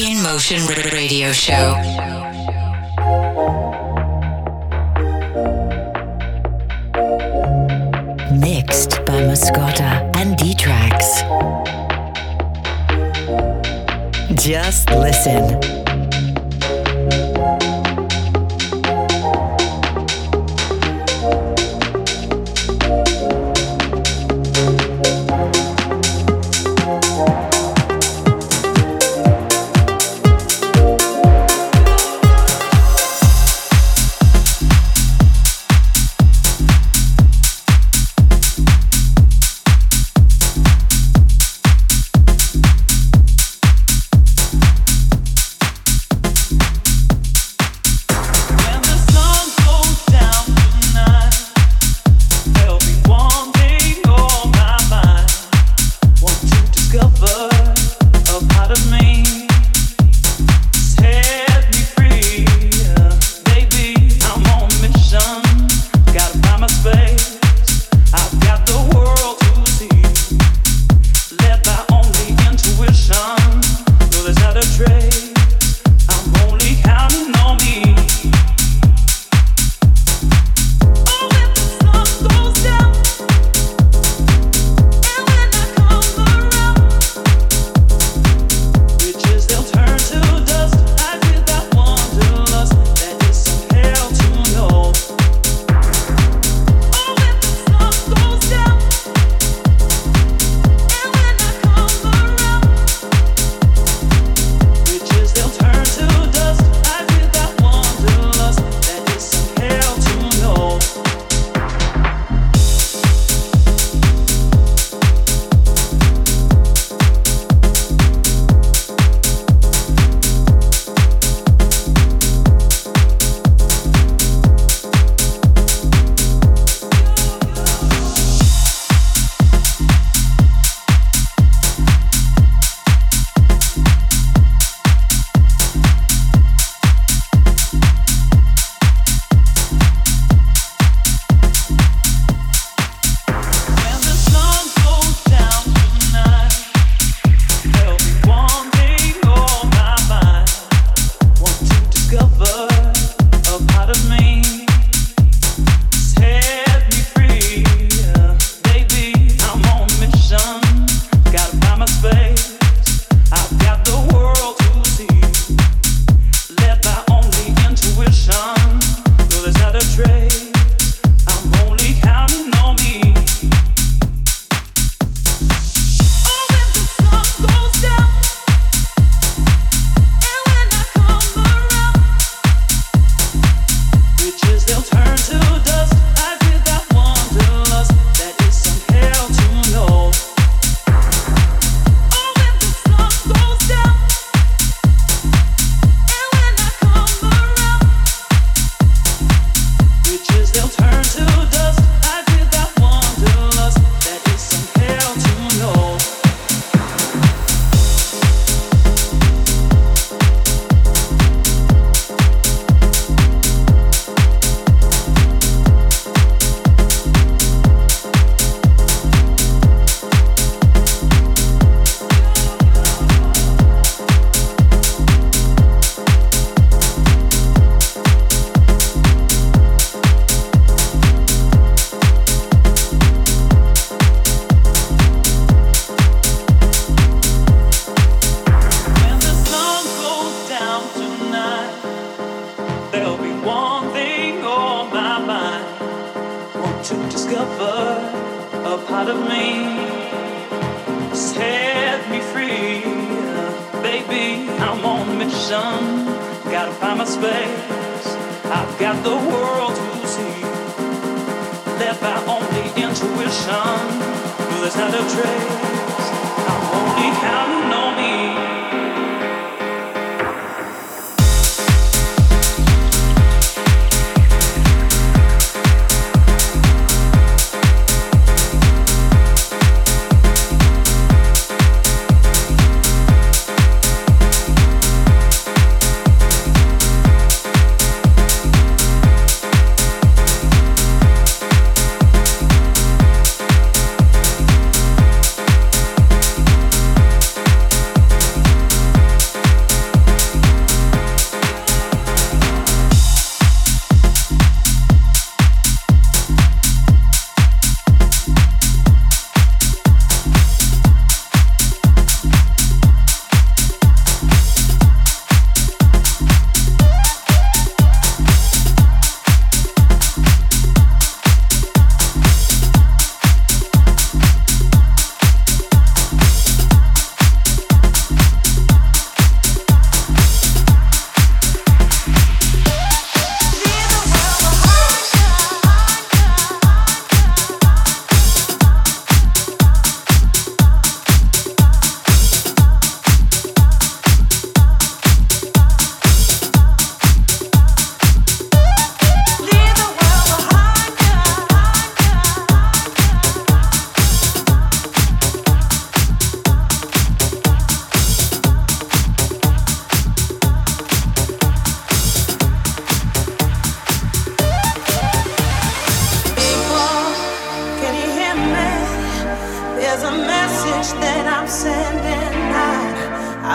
In Motion Radio Show. Mixed by Mascota and D-Trax. Just listen.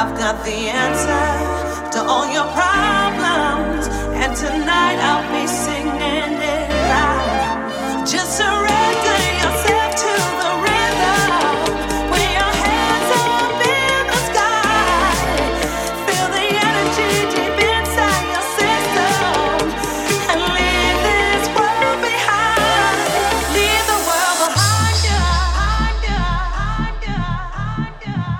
I've got the answer to all your problems, and tonight I'll be singing it loud. Just surrender yourself to the rhythm. With your hands up in the sky, feel the energy deep inside your system, and leave this world behind. Leave the world behind you. Leave the world behind you.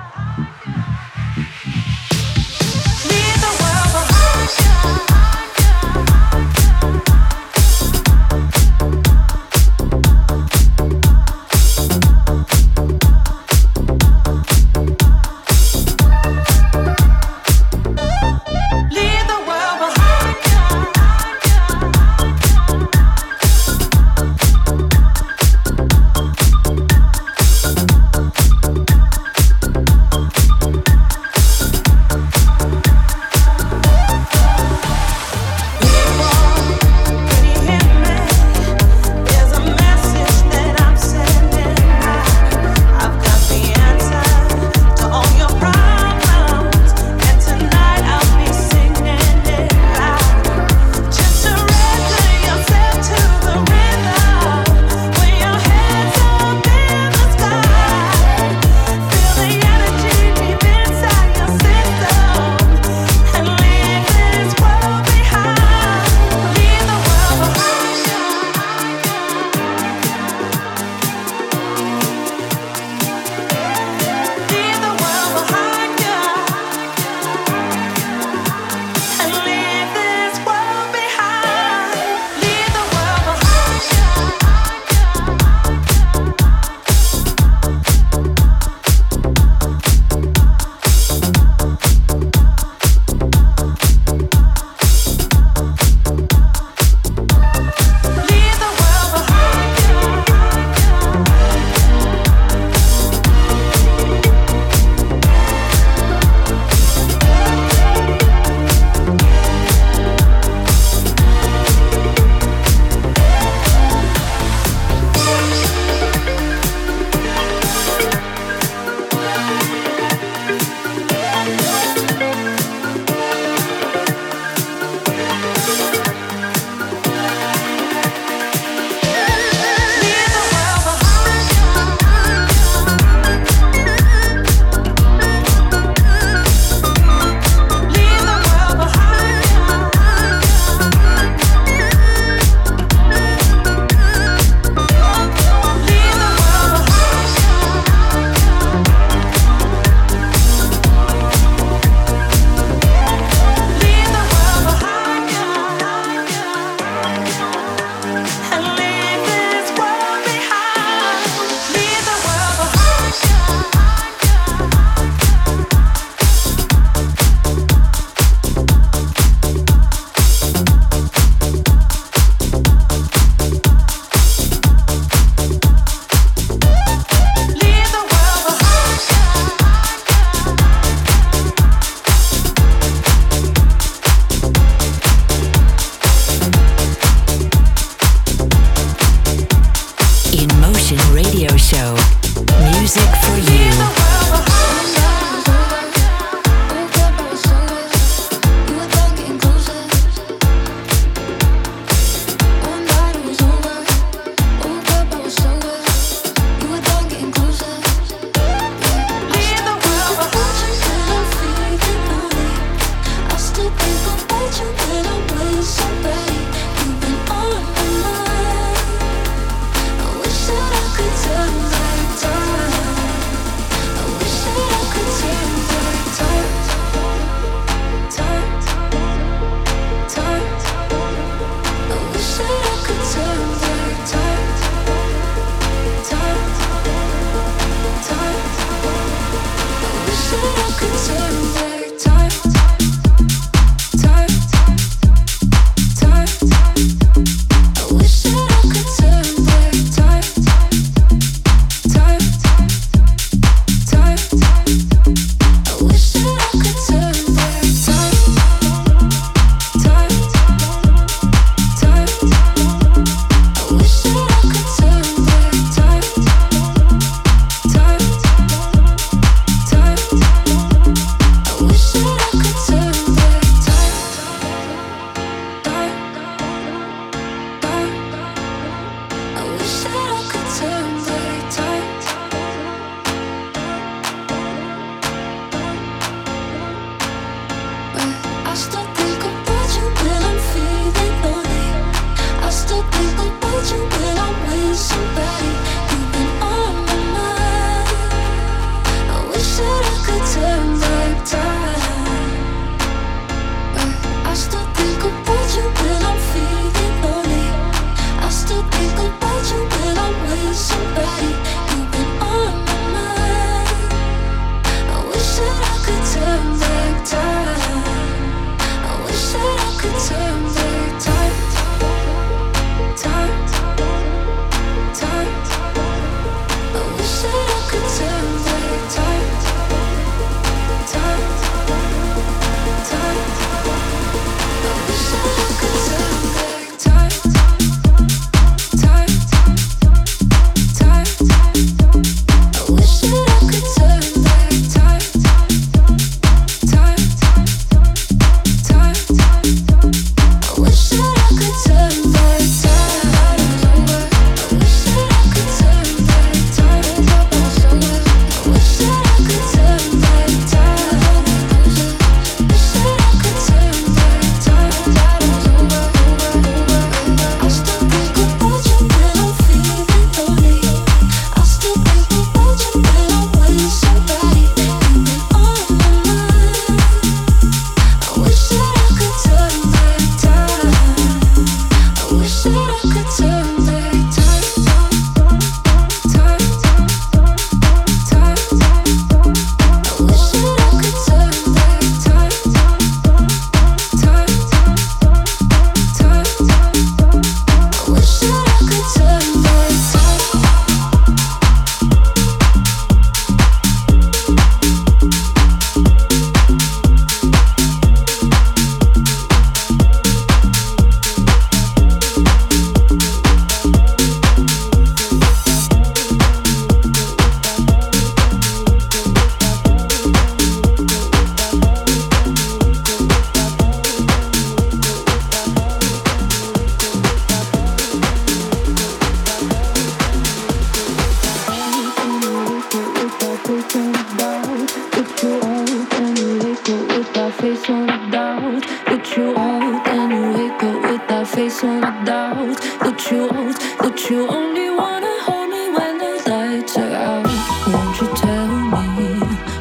that face on a doubt that you own, and you wake up with that face on a doubt that you own, that you only wanna hold me when the lights are out. Won't you tell me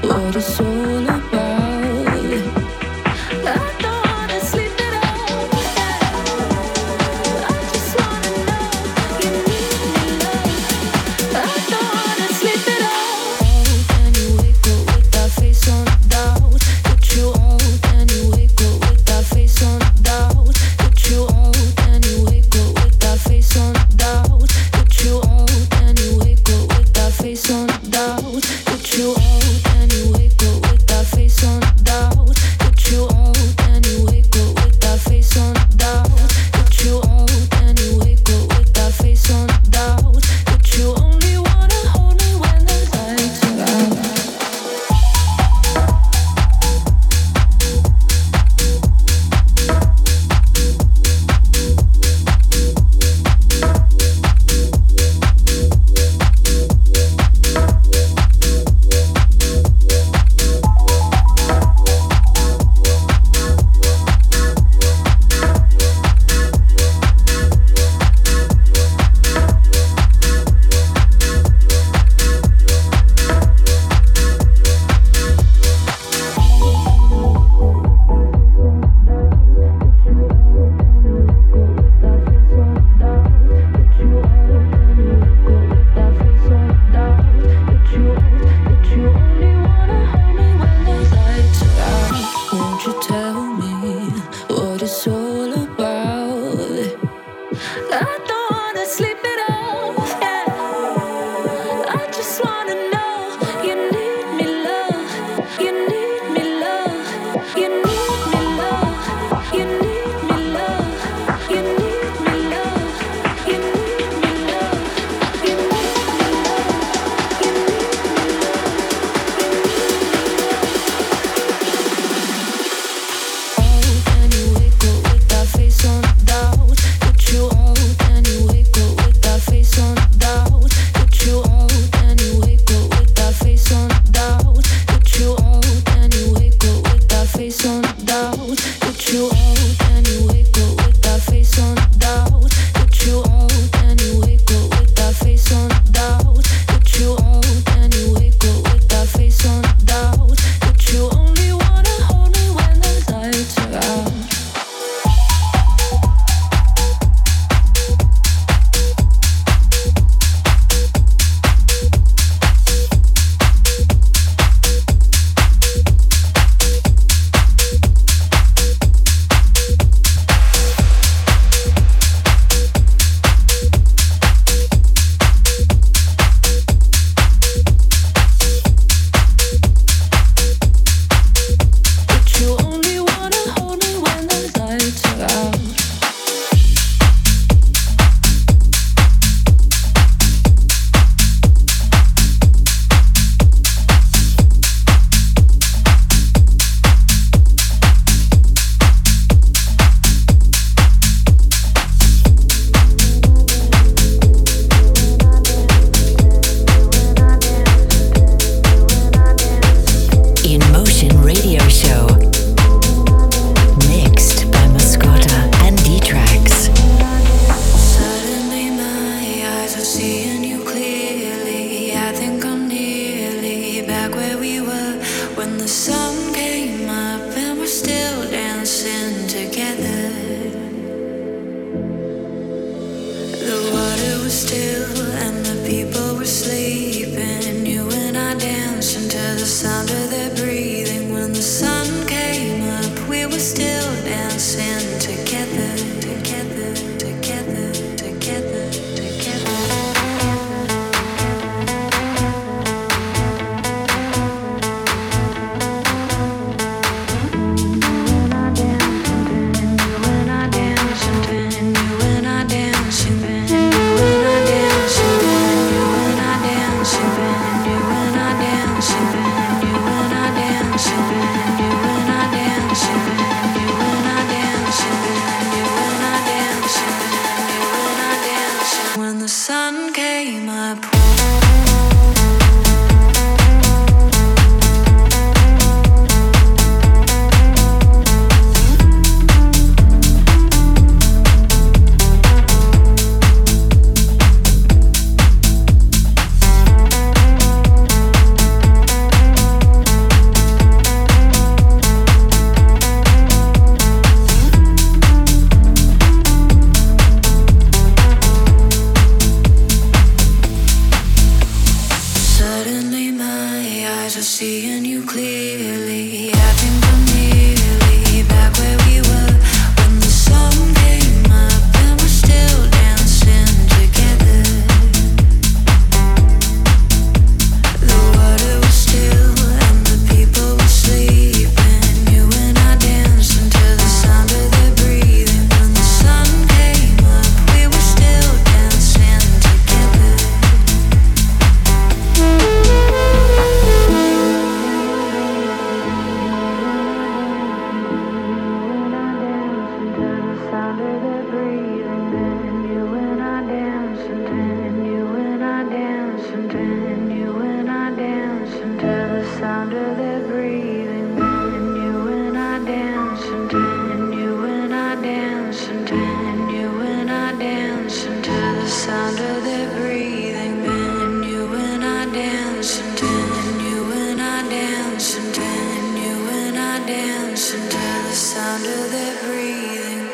what it's all about? I don't wanna sleep it off. I just wanna know you need me love. I don't wanna sleep it off. And you wake up with that face on a doubt that you own, and you wake up with that face on a doubt that you own, and you wake up with that face on a doubt that you own. dancing to the sound of their breathing.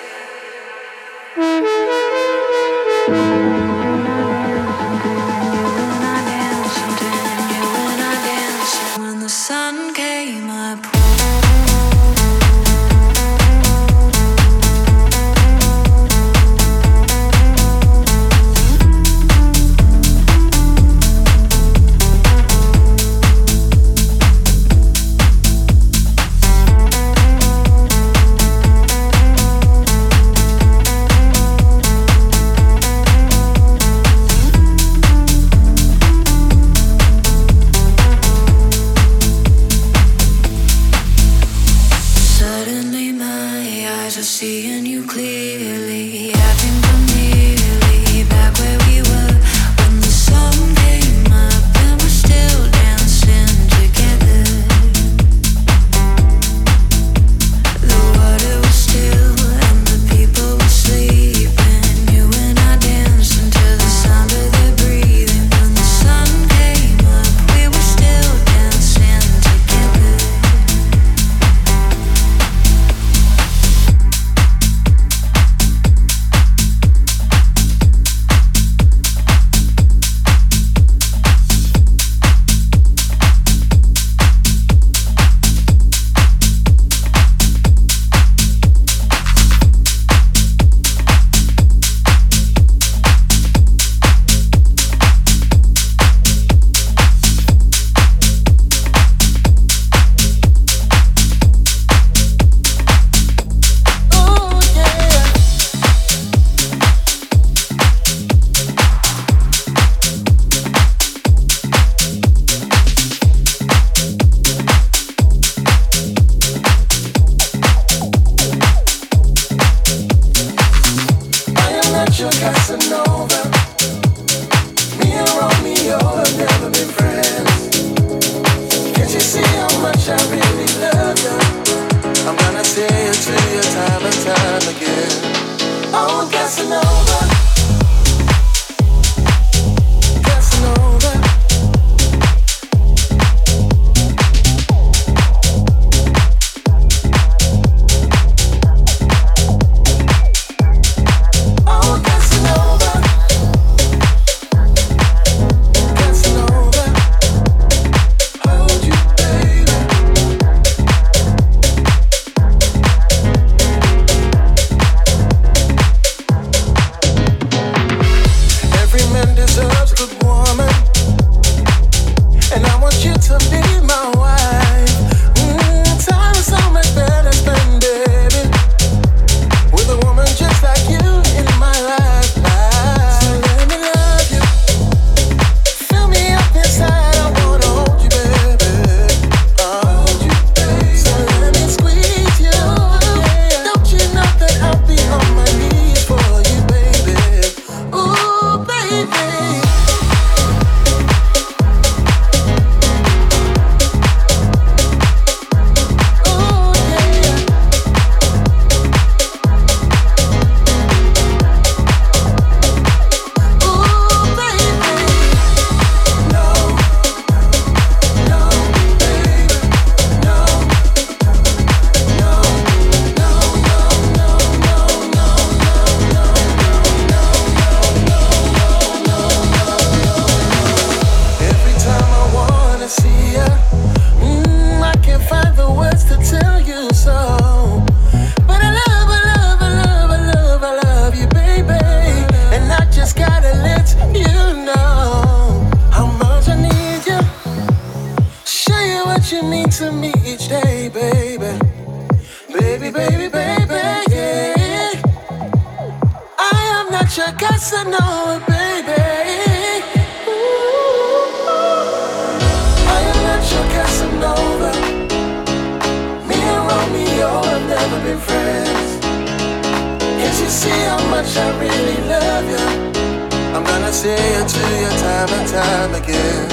Time again.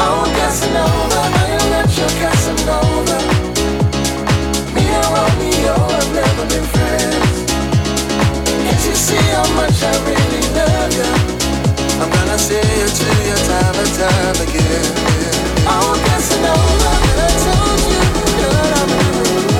Oh, Casanova, I told you that I'm in love.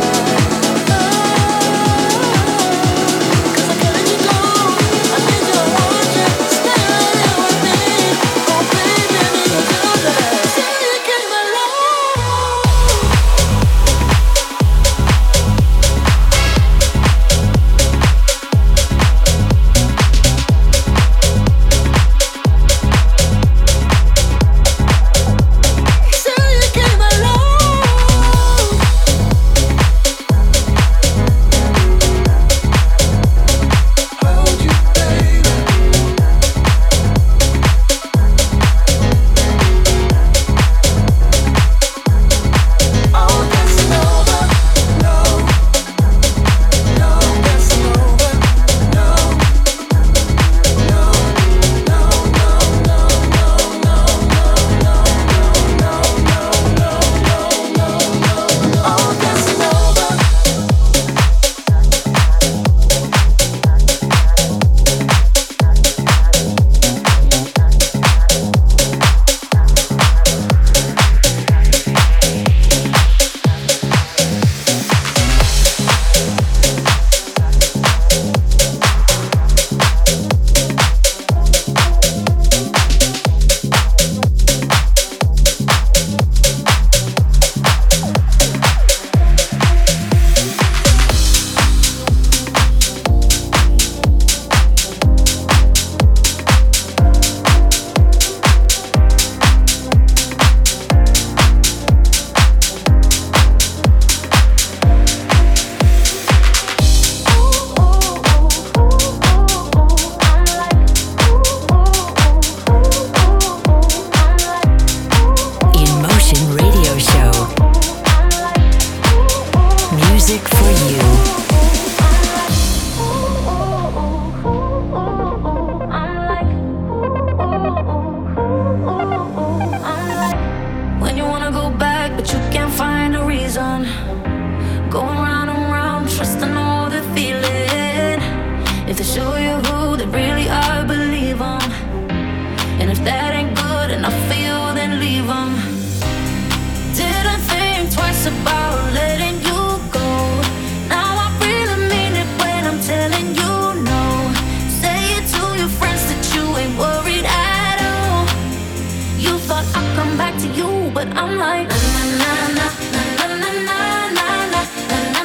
music for you. But I'm like, na na na na na na na na na na na.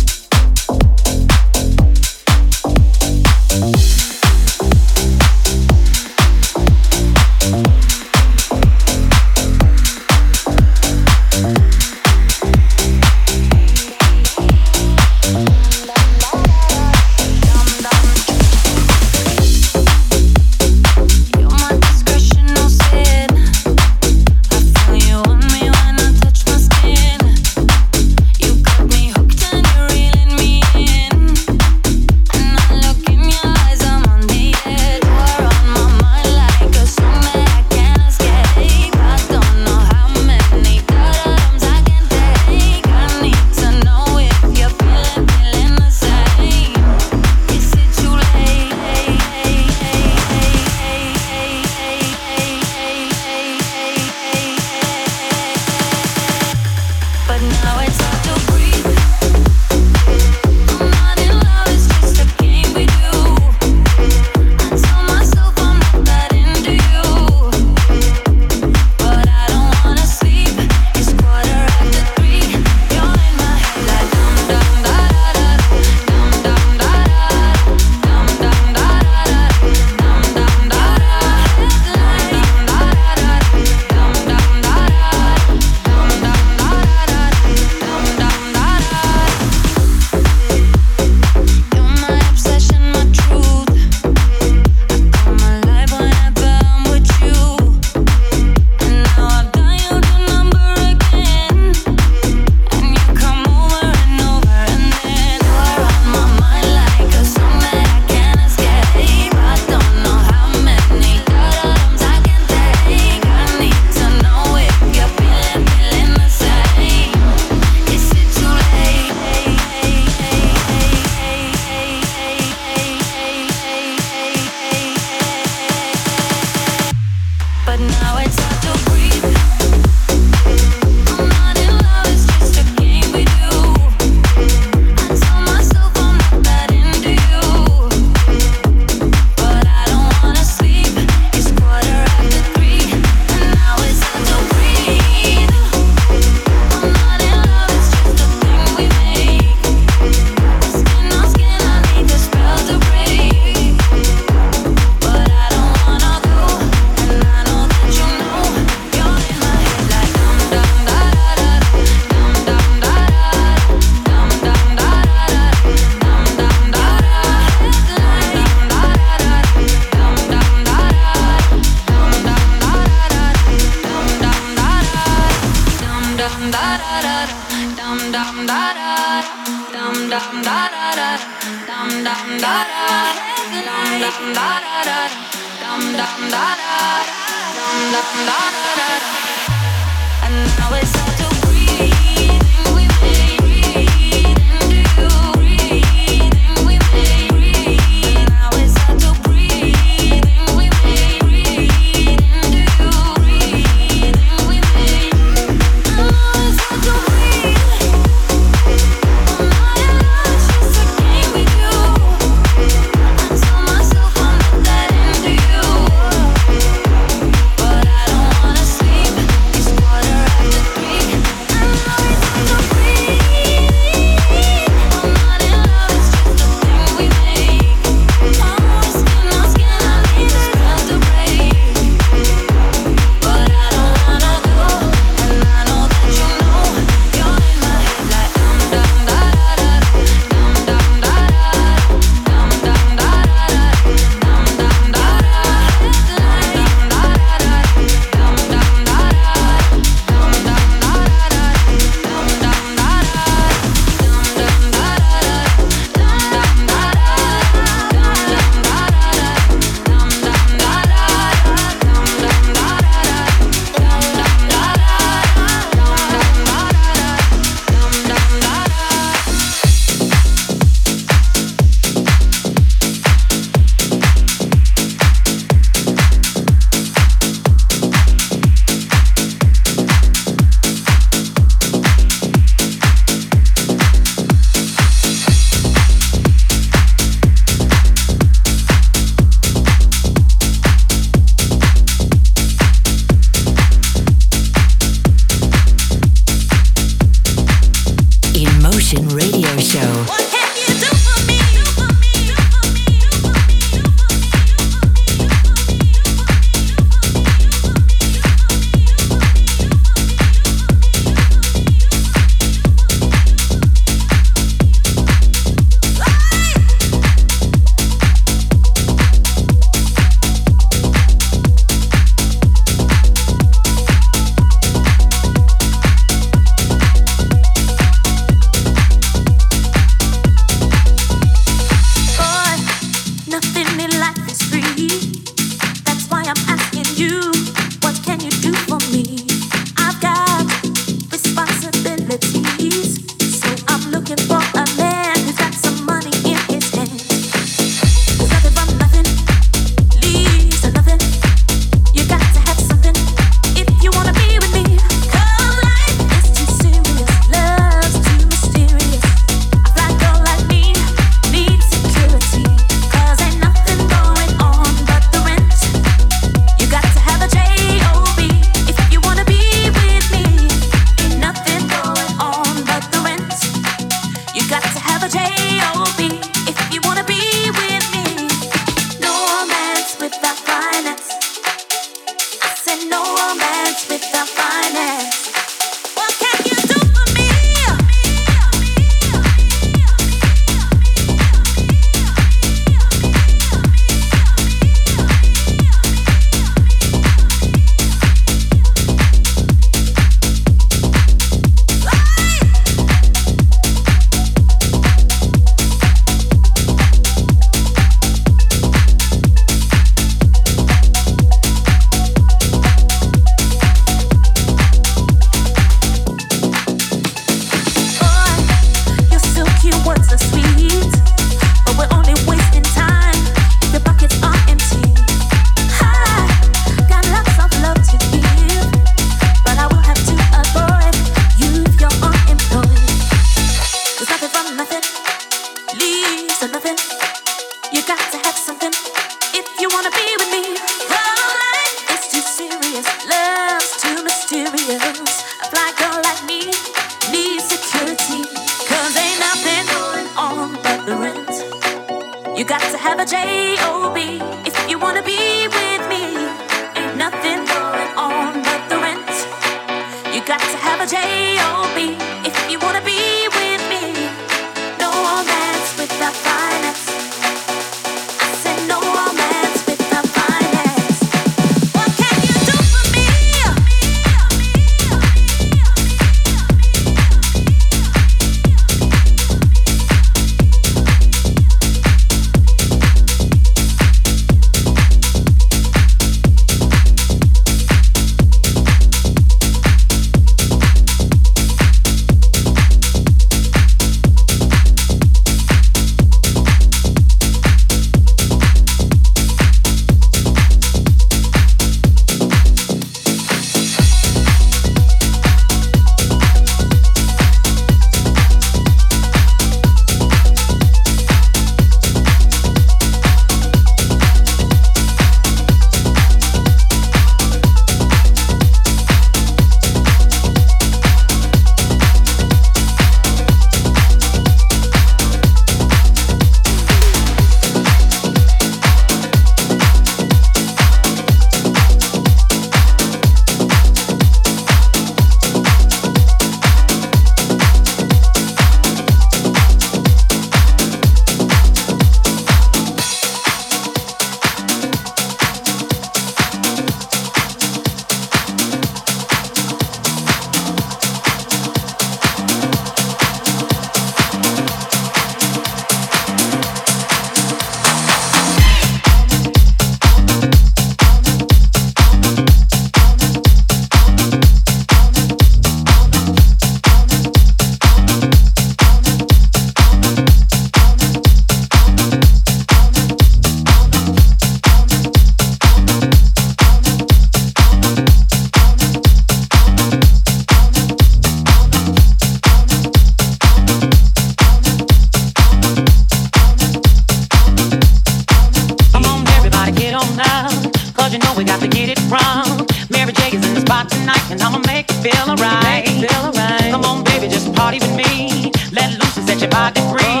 by degree.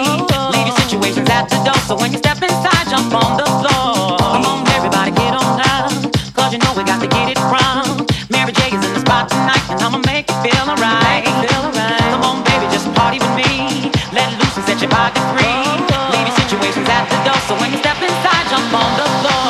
Leave your situations at the door. So when you step inside, jump on the floor. Come on, everybody, get on up, cause you know we got to get it from. Mary J is in the spot tonight, and I'ma make it feel alright. Come on, baby, just party with me. Let loose and set your body free. Leave your situations at the door. So when you step inside, jump on the floor.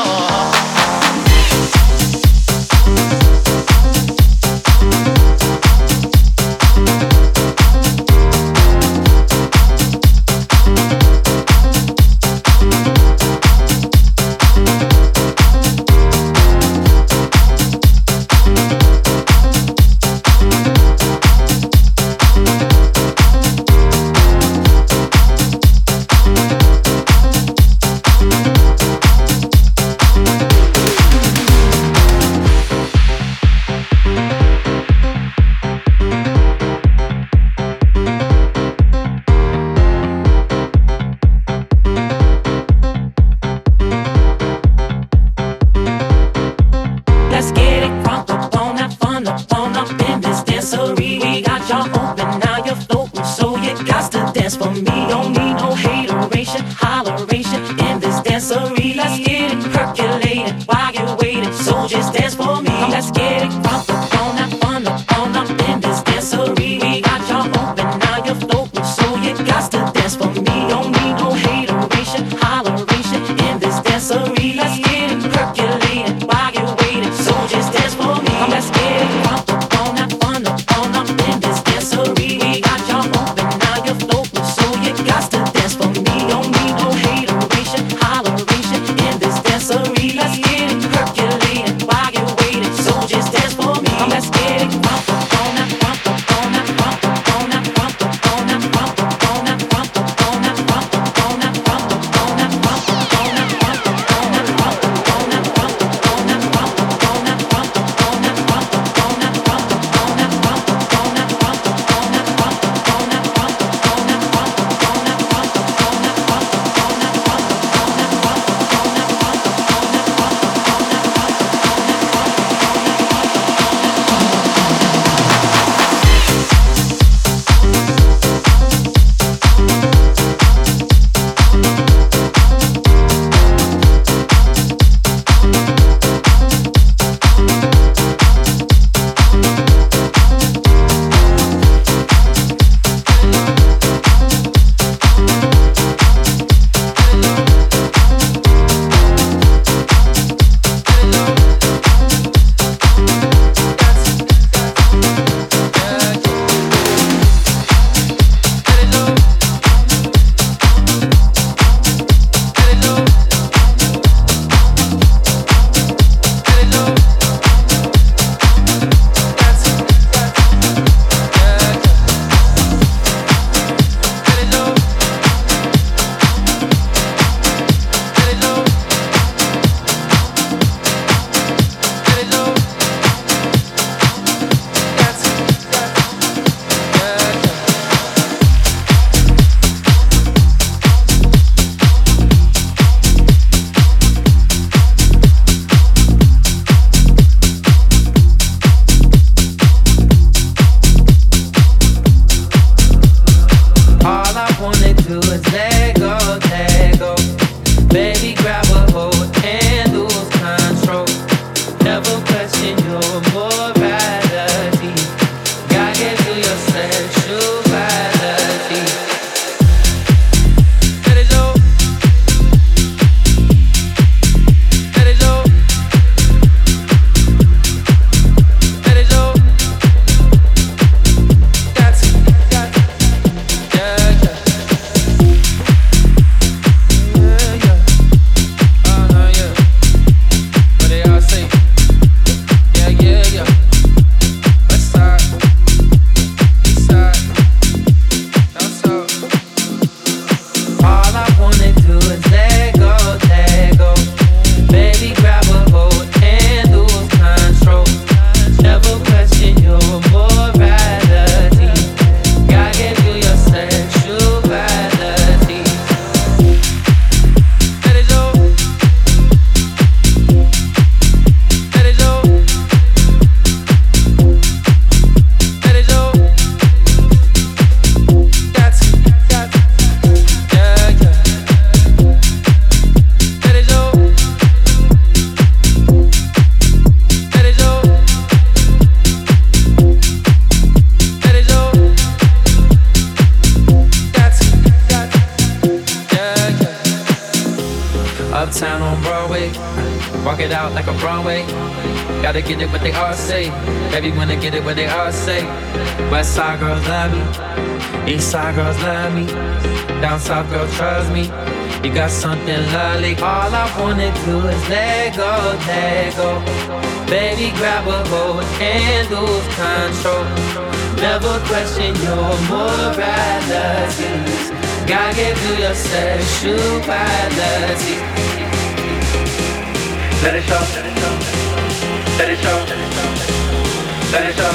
Downtown on Broadway, walk it out like a Broadway. Gotta get it what they all say. Everyone to get it what they all say. West side girls love me, east side girls love me, down south girls trust me. You got something lovely. All I wanna do is let go, let go. Baby, grab a hold and lose control. Never question your moralities. God gave you your sexuality. Let it show, let it show, let it show, let it show.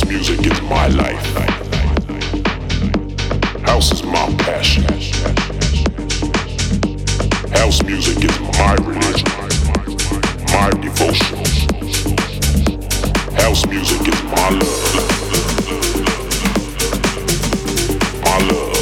House music is my life. House is my passion. House music is my religion, my devotion. House music is my love. My love.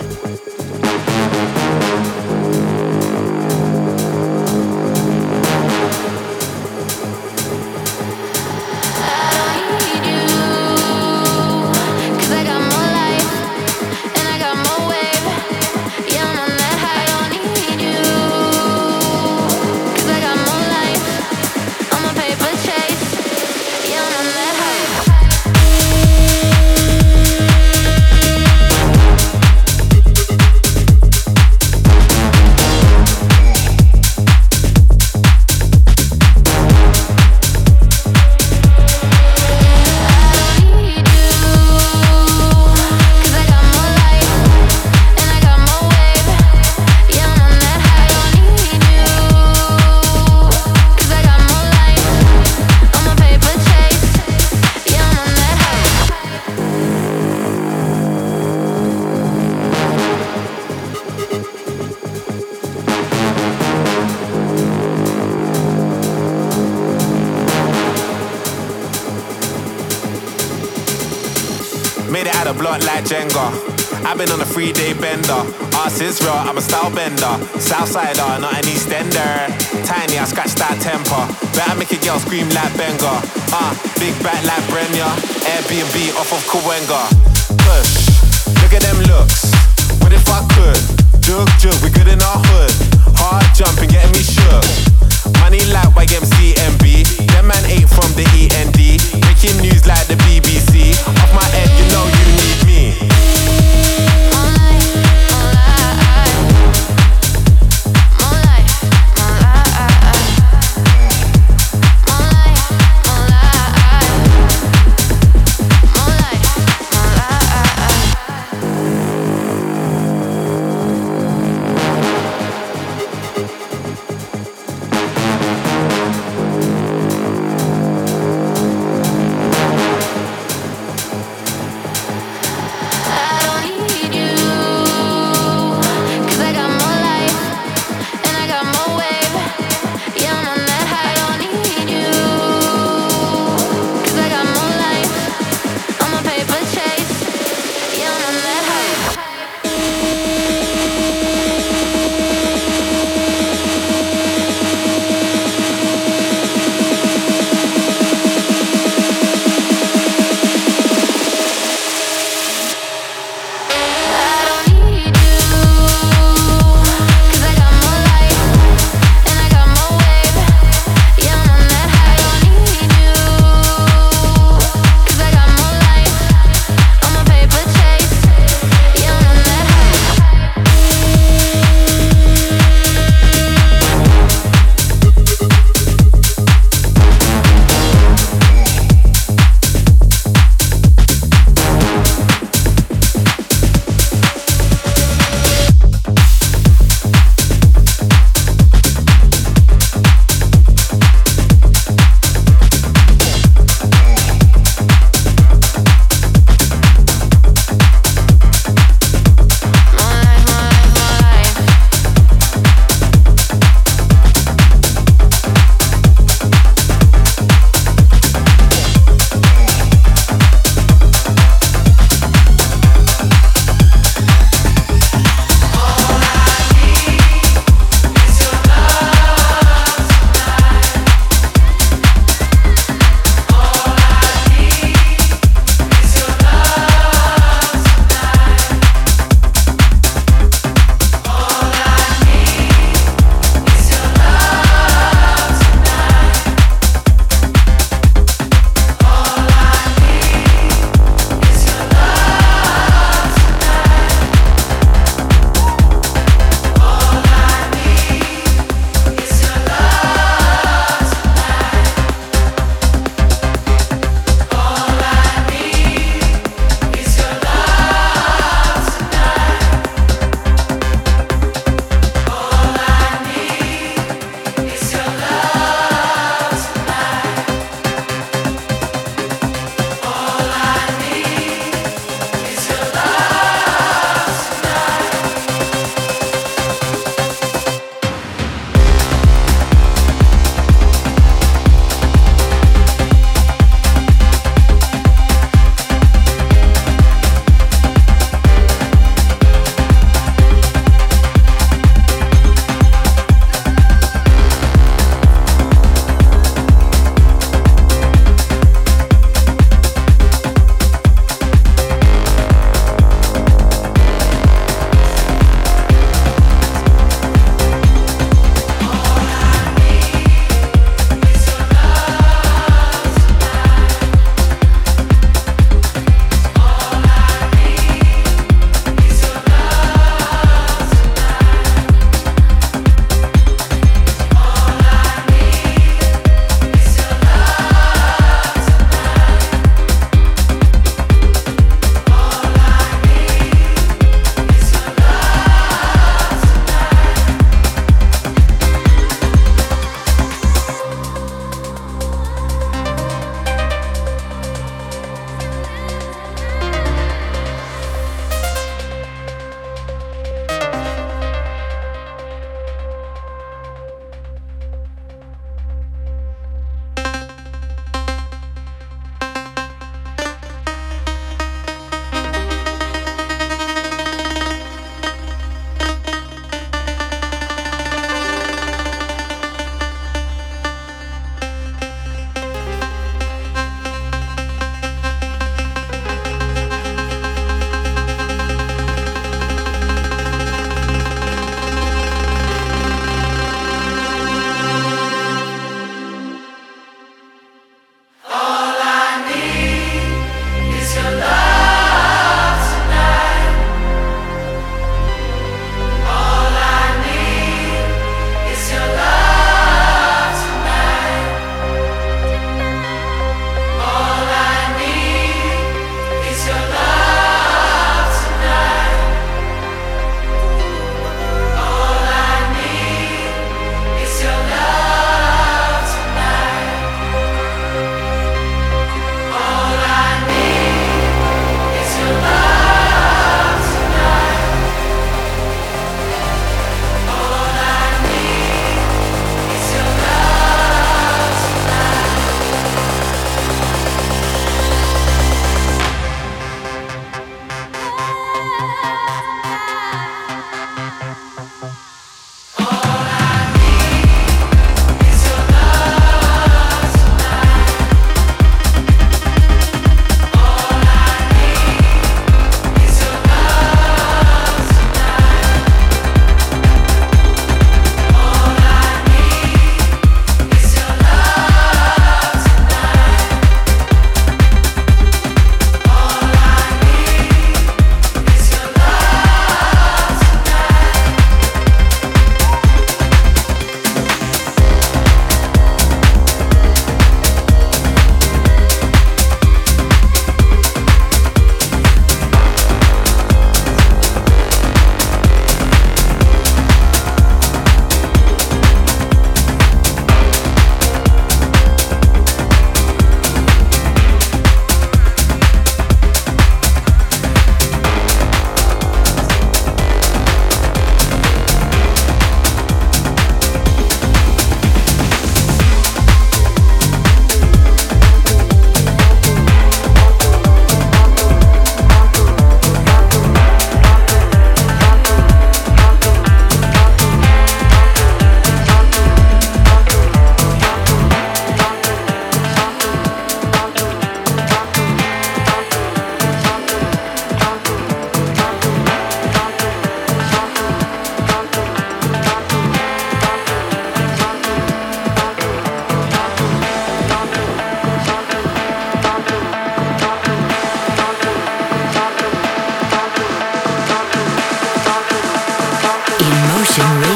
Trax. I've been on a 3-day bender. Arse is real, I'm a style bender. Southsider, not an Eastender. Tiny, I scratch that temper. Better make a girl scream like Benga. Big back like Brenya. Airbnb off of Kawenga. Push, look at them looks. What if I could? Jug, we good in our hood. Hard jumping, getting me shook. Money like YMCMB. Them man ate from the END. Making news like the BBC. Off my head, you know you need me.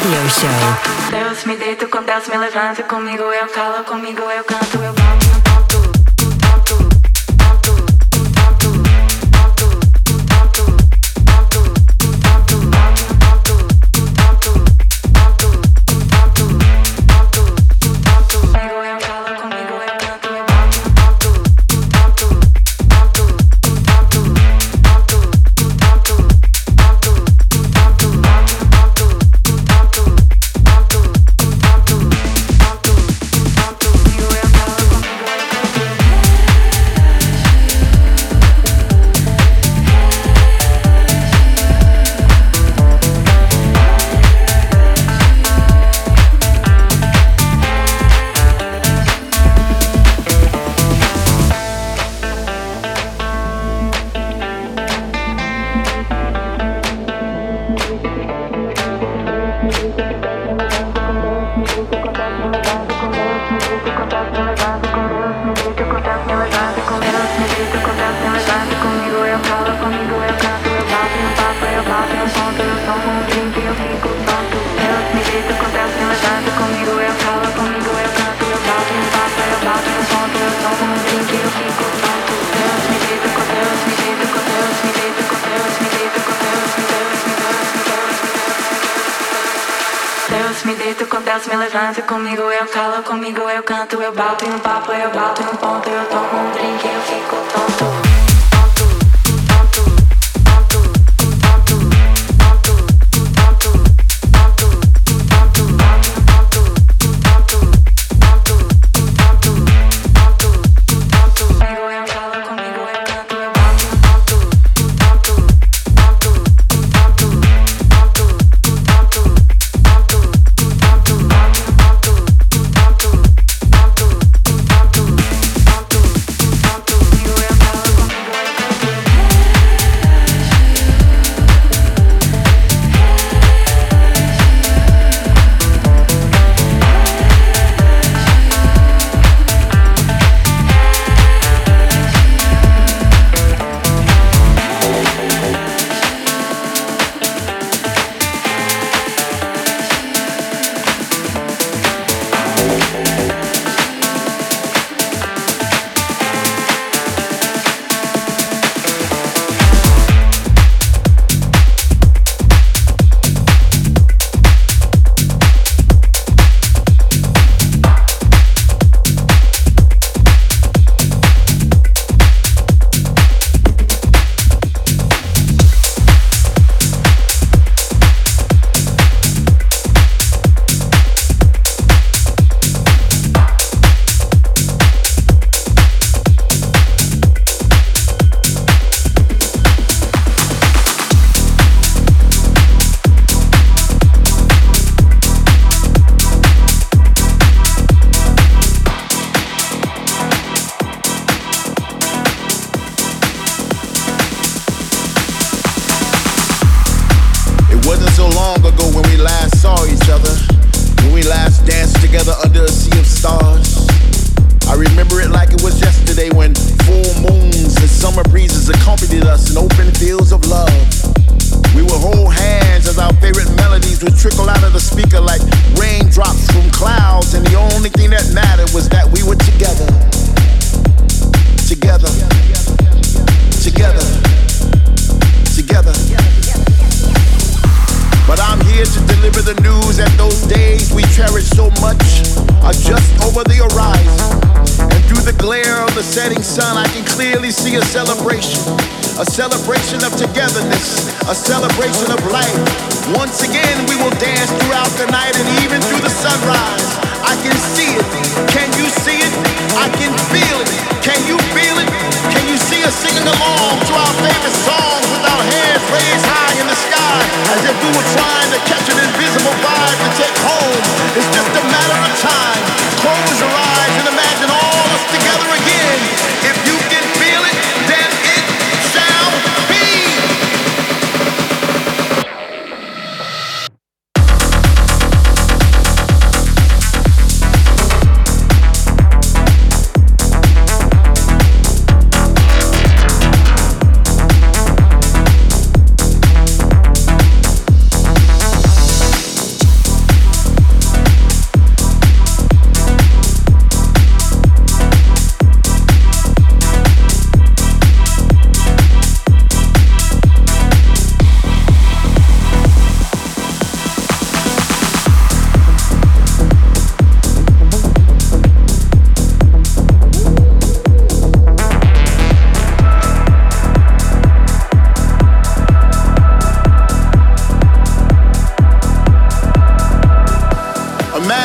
Radio Show. Deus me deito, com Deus me levanta, comigo eu calo, comigo eu canto, eu bato no ponto, no ponto, ponto, no ponto, ponto, no ponto, ponto, no ponto, ponto, no ponto, ponto, no ponto, ponto, no ponto. Comigo eu calo, comigo eu canto, eu bato no ponto, no ponto, ponto, no ponto, ponto, no ponto, ponto, no ponto, ponto. Deus me deito, com Deus me levanta, comigo eu calo, comigo eu canto, eu bato em um papo, eu bato em um ponto, eu tomo um drink, eu fico tonto.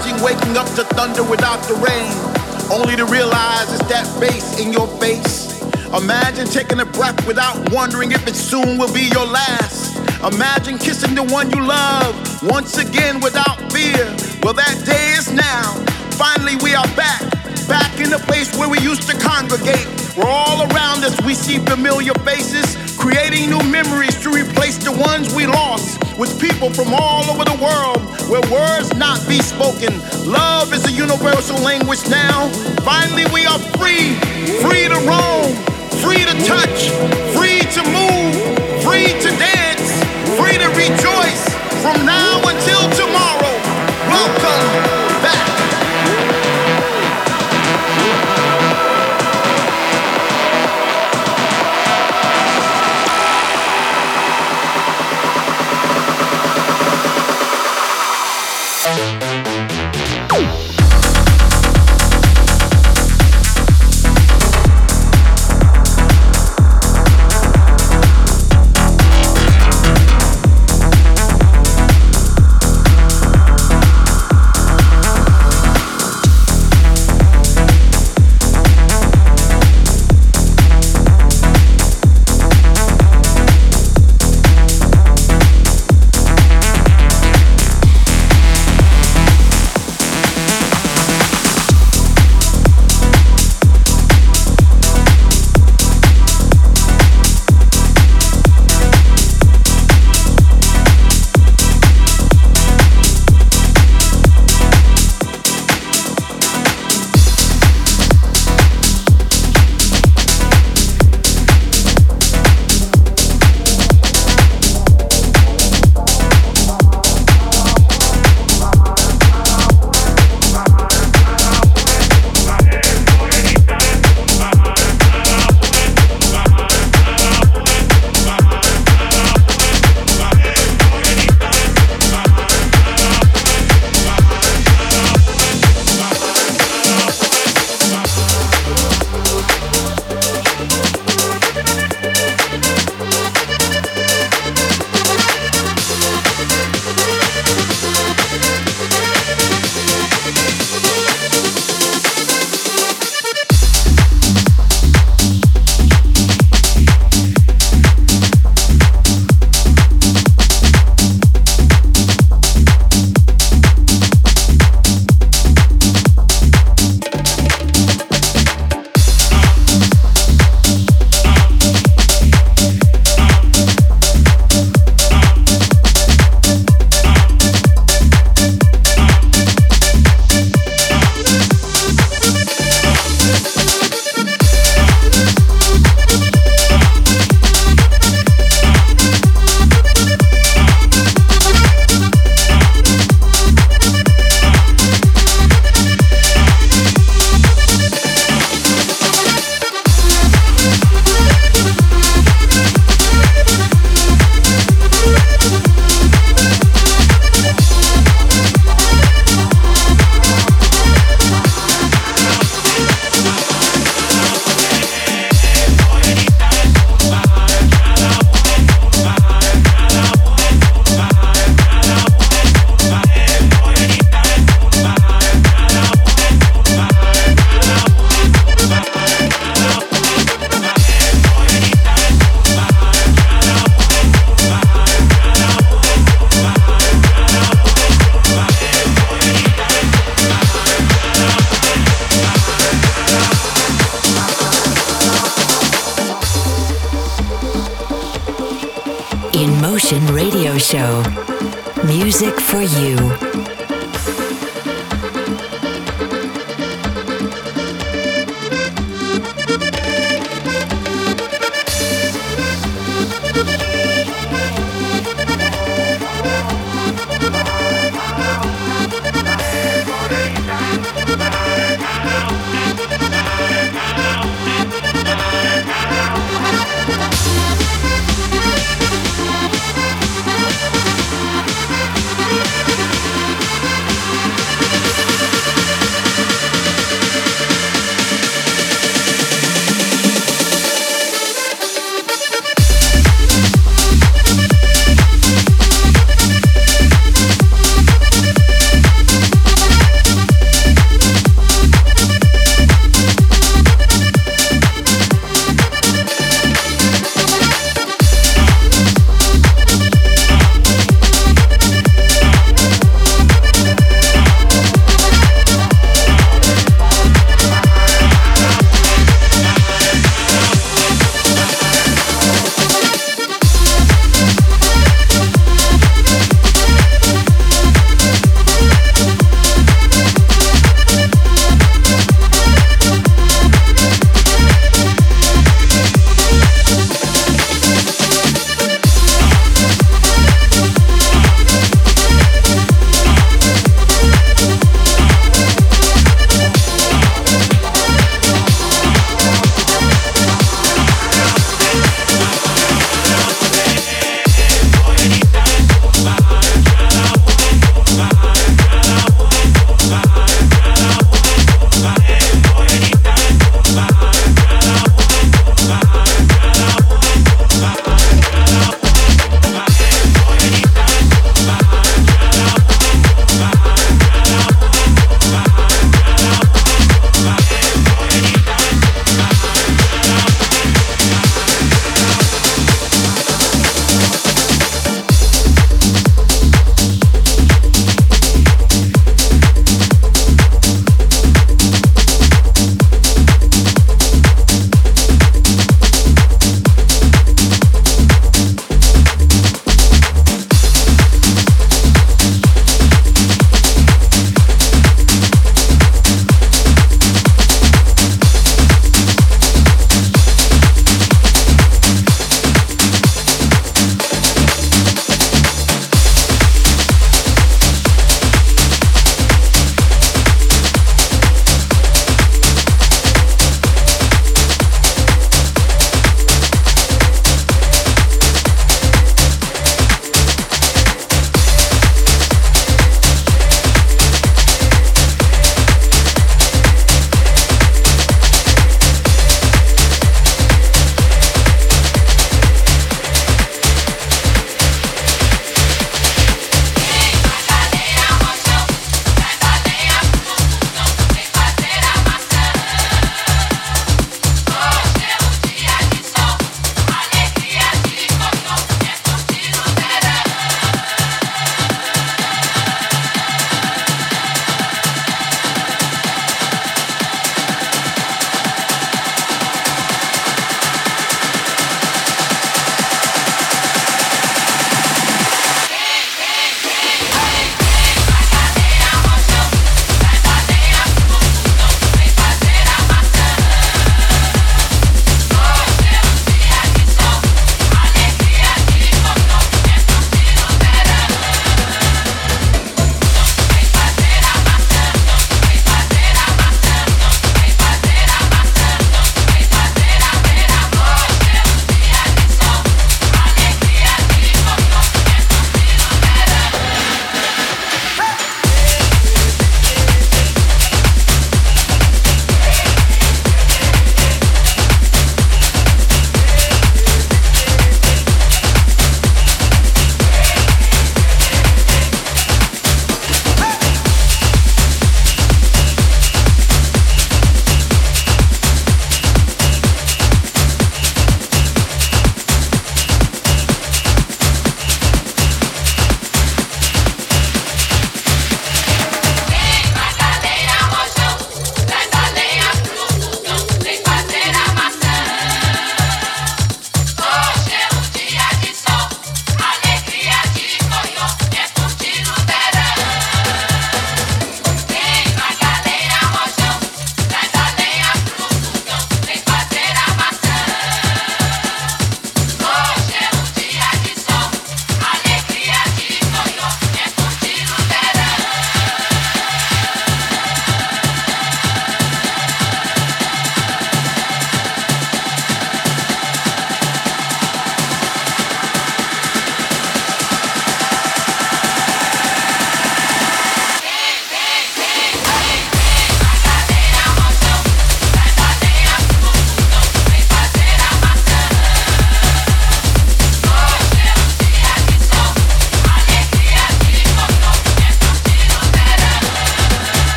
Imagine waking up to thunder without the rain, only to realize it's that bass in your face. Imagine taking a breath without wondering if it soon will be your last. Imagine kissing the one you love once again without fear. Well, that day is now. Finally, we are back in the place where we used to congregate. We're all around us, we see familiar faces, creating new memories to replace the ones we lost, with people from all over the world, where words not be spoken. Love is a universal language now. Finally, we are free, free to roam, free to touch, free to move, free to dance, free to rejoice, from now until tomorrow. Welcome.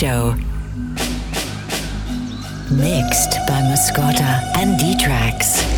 show. Mixed by Mascota and D-Trax.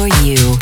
for you.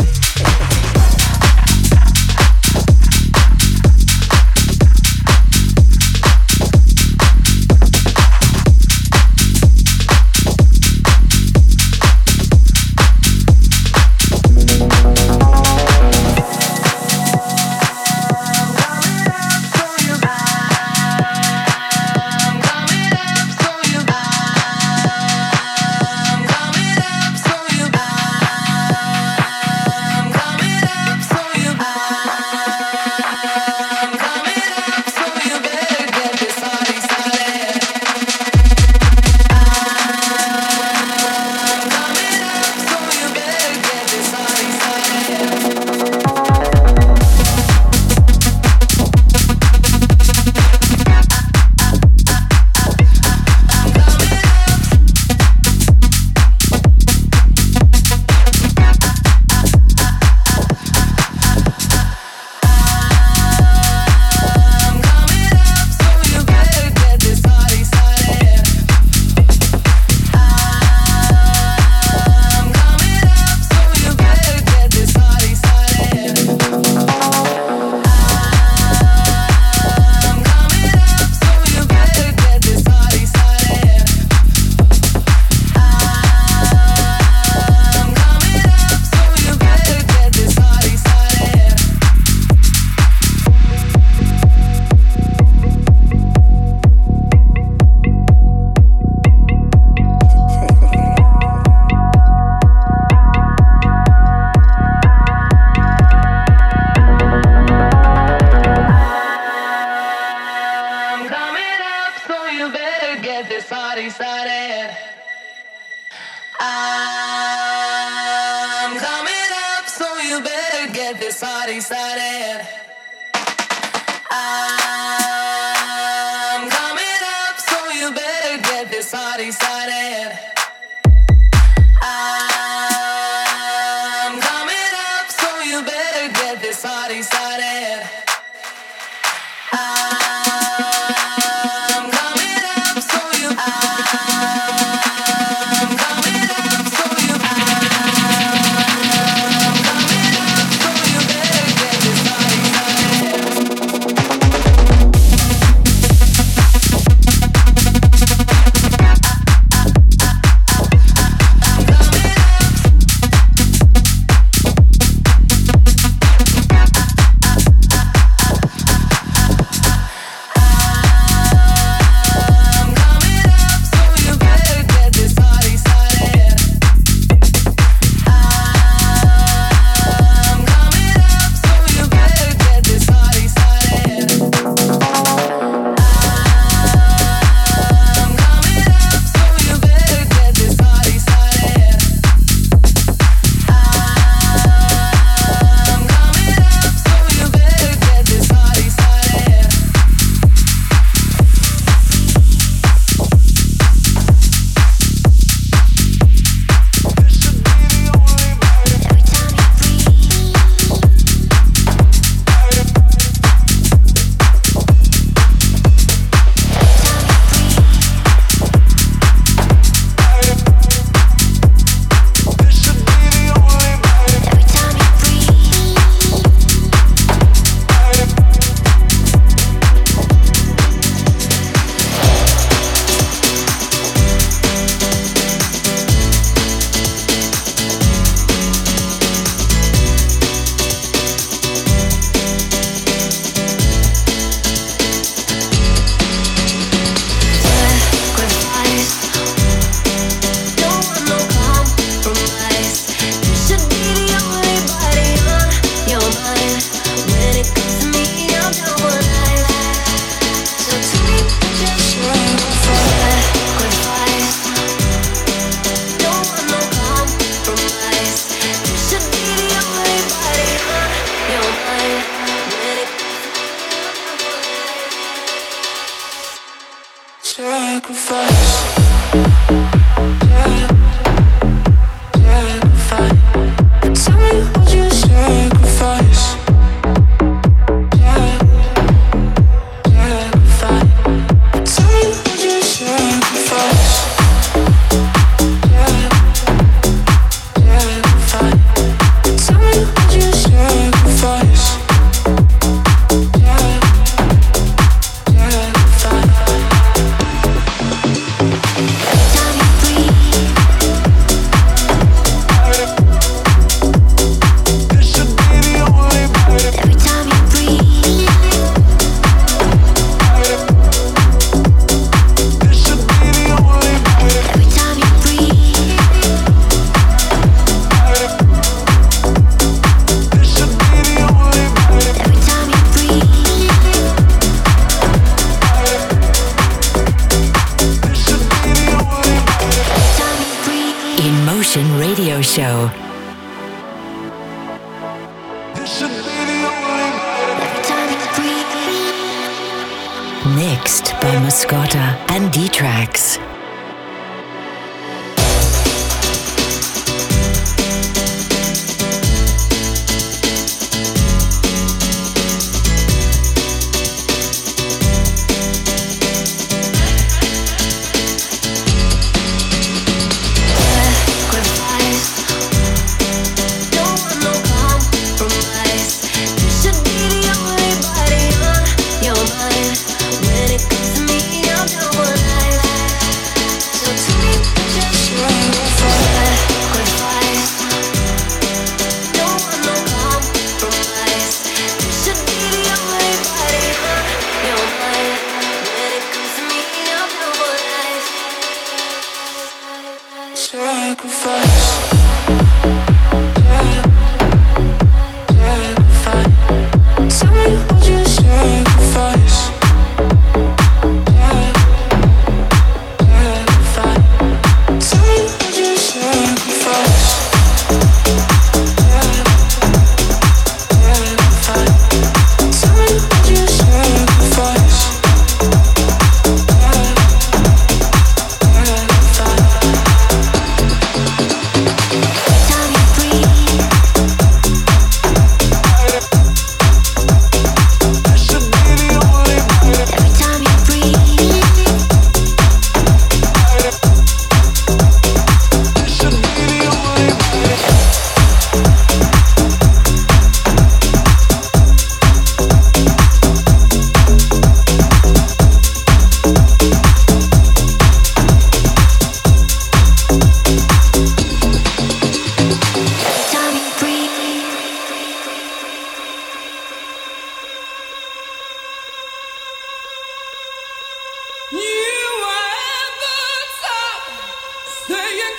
Mixed by Mascota and D-Trax.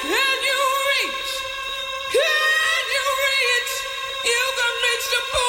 Can you reach? You can reach the point.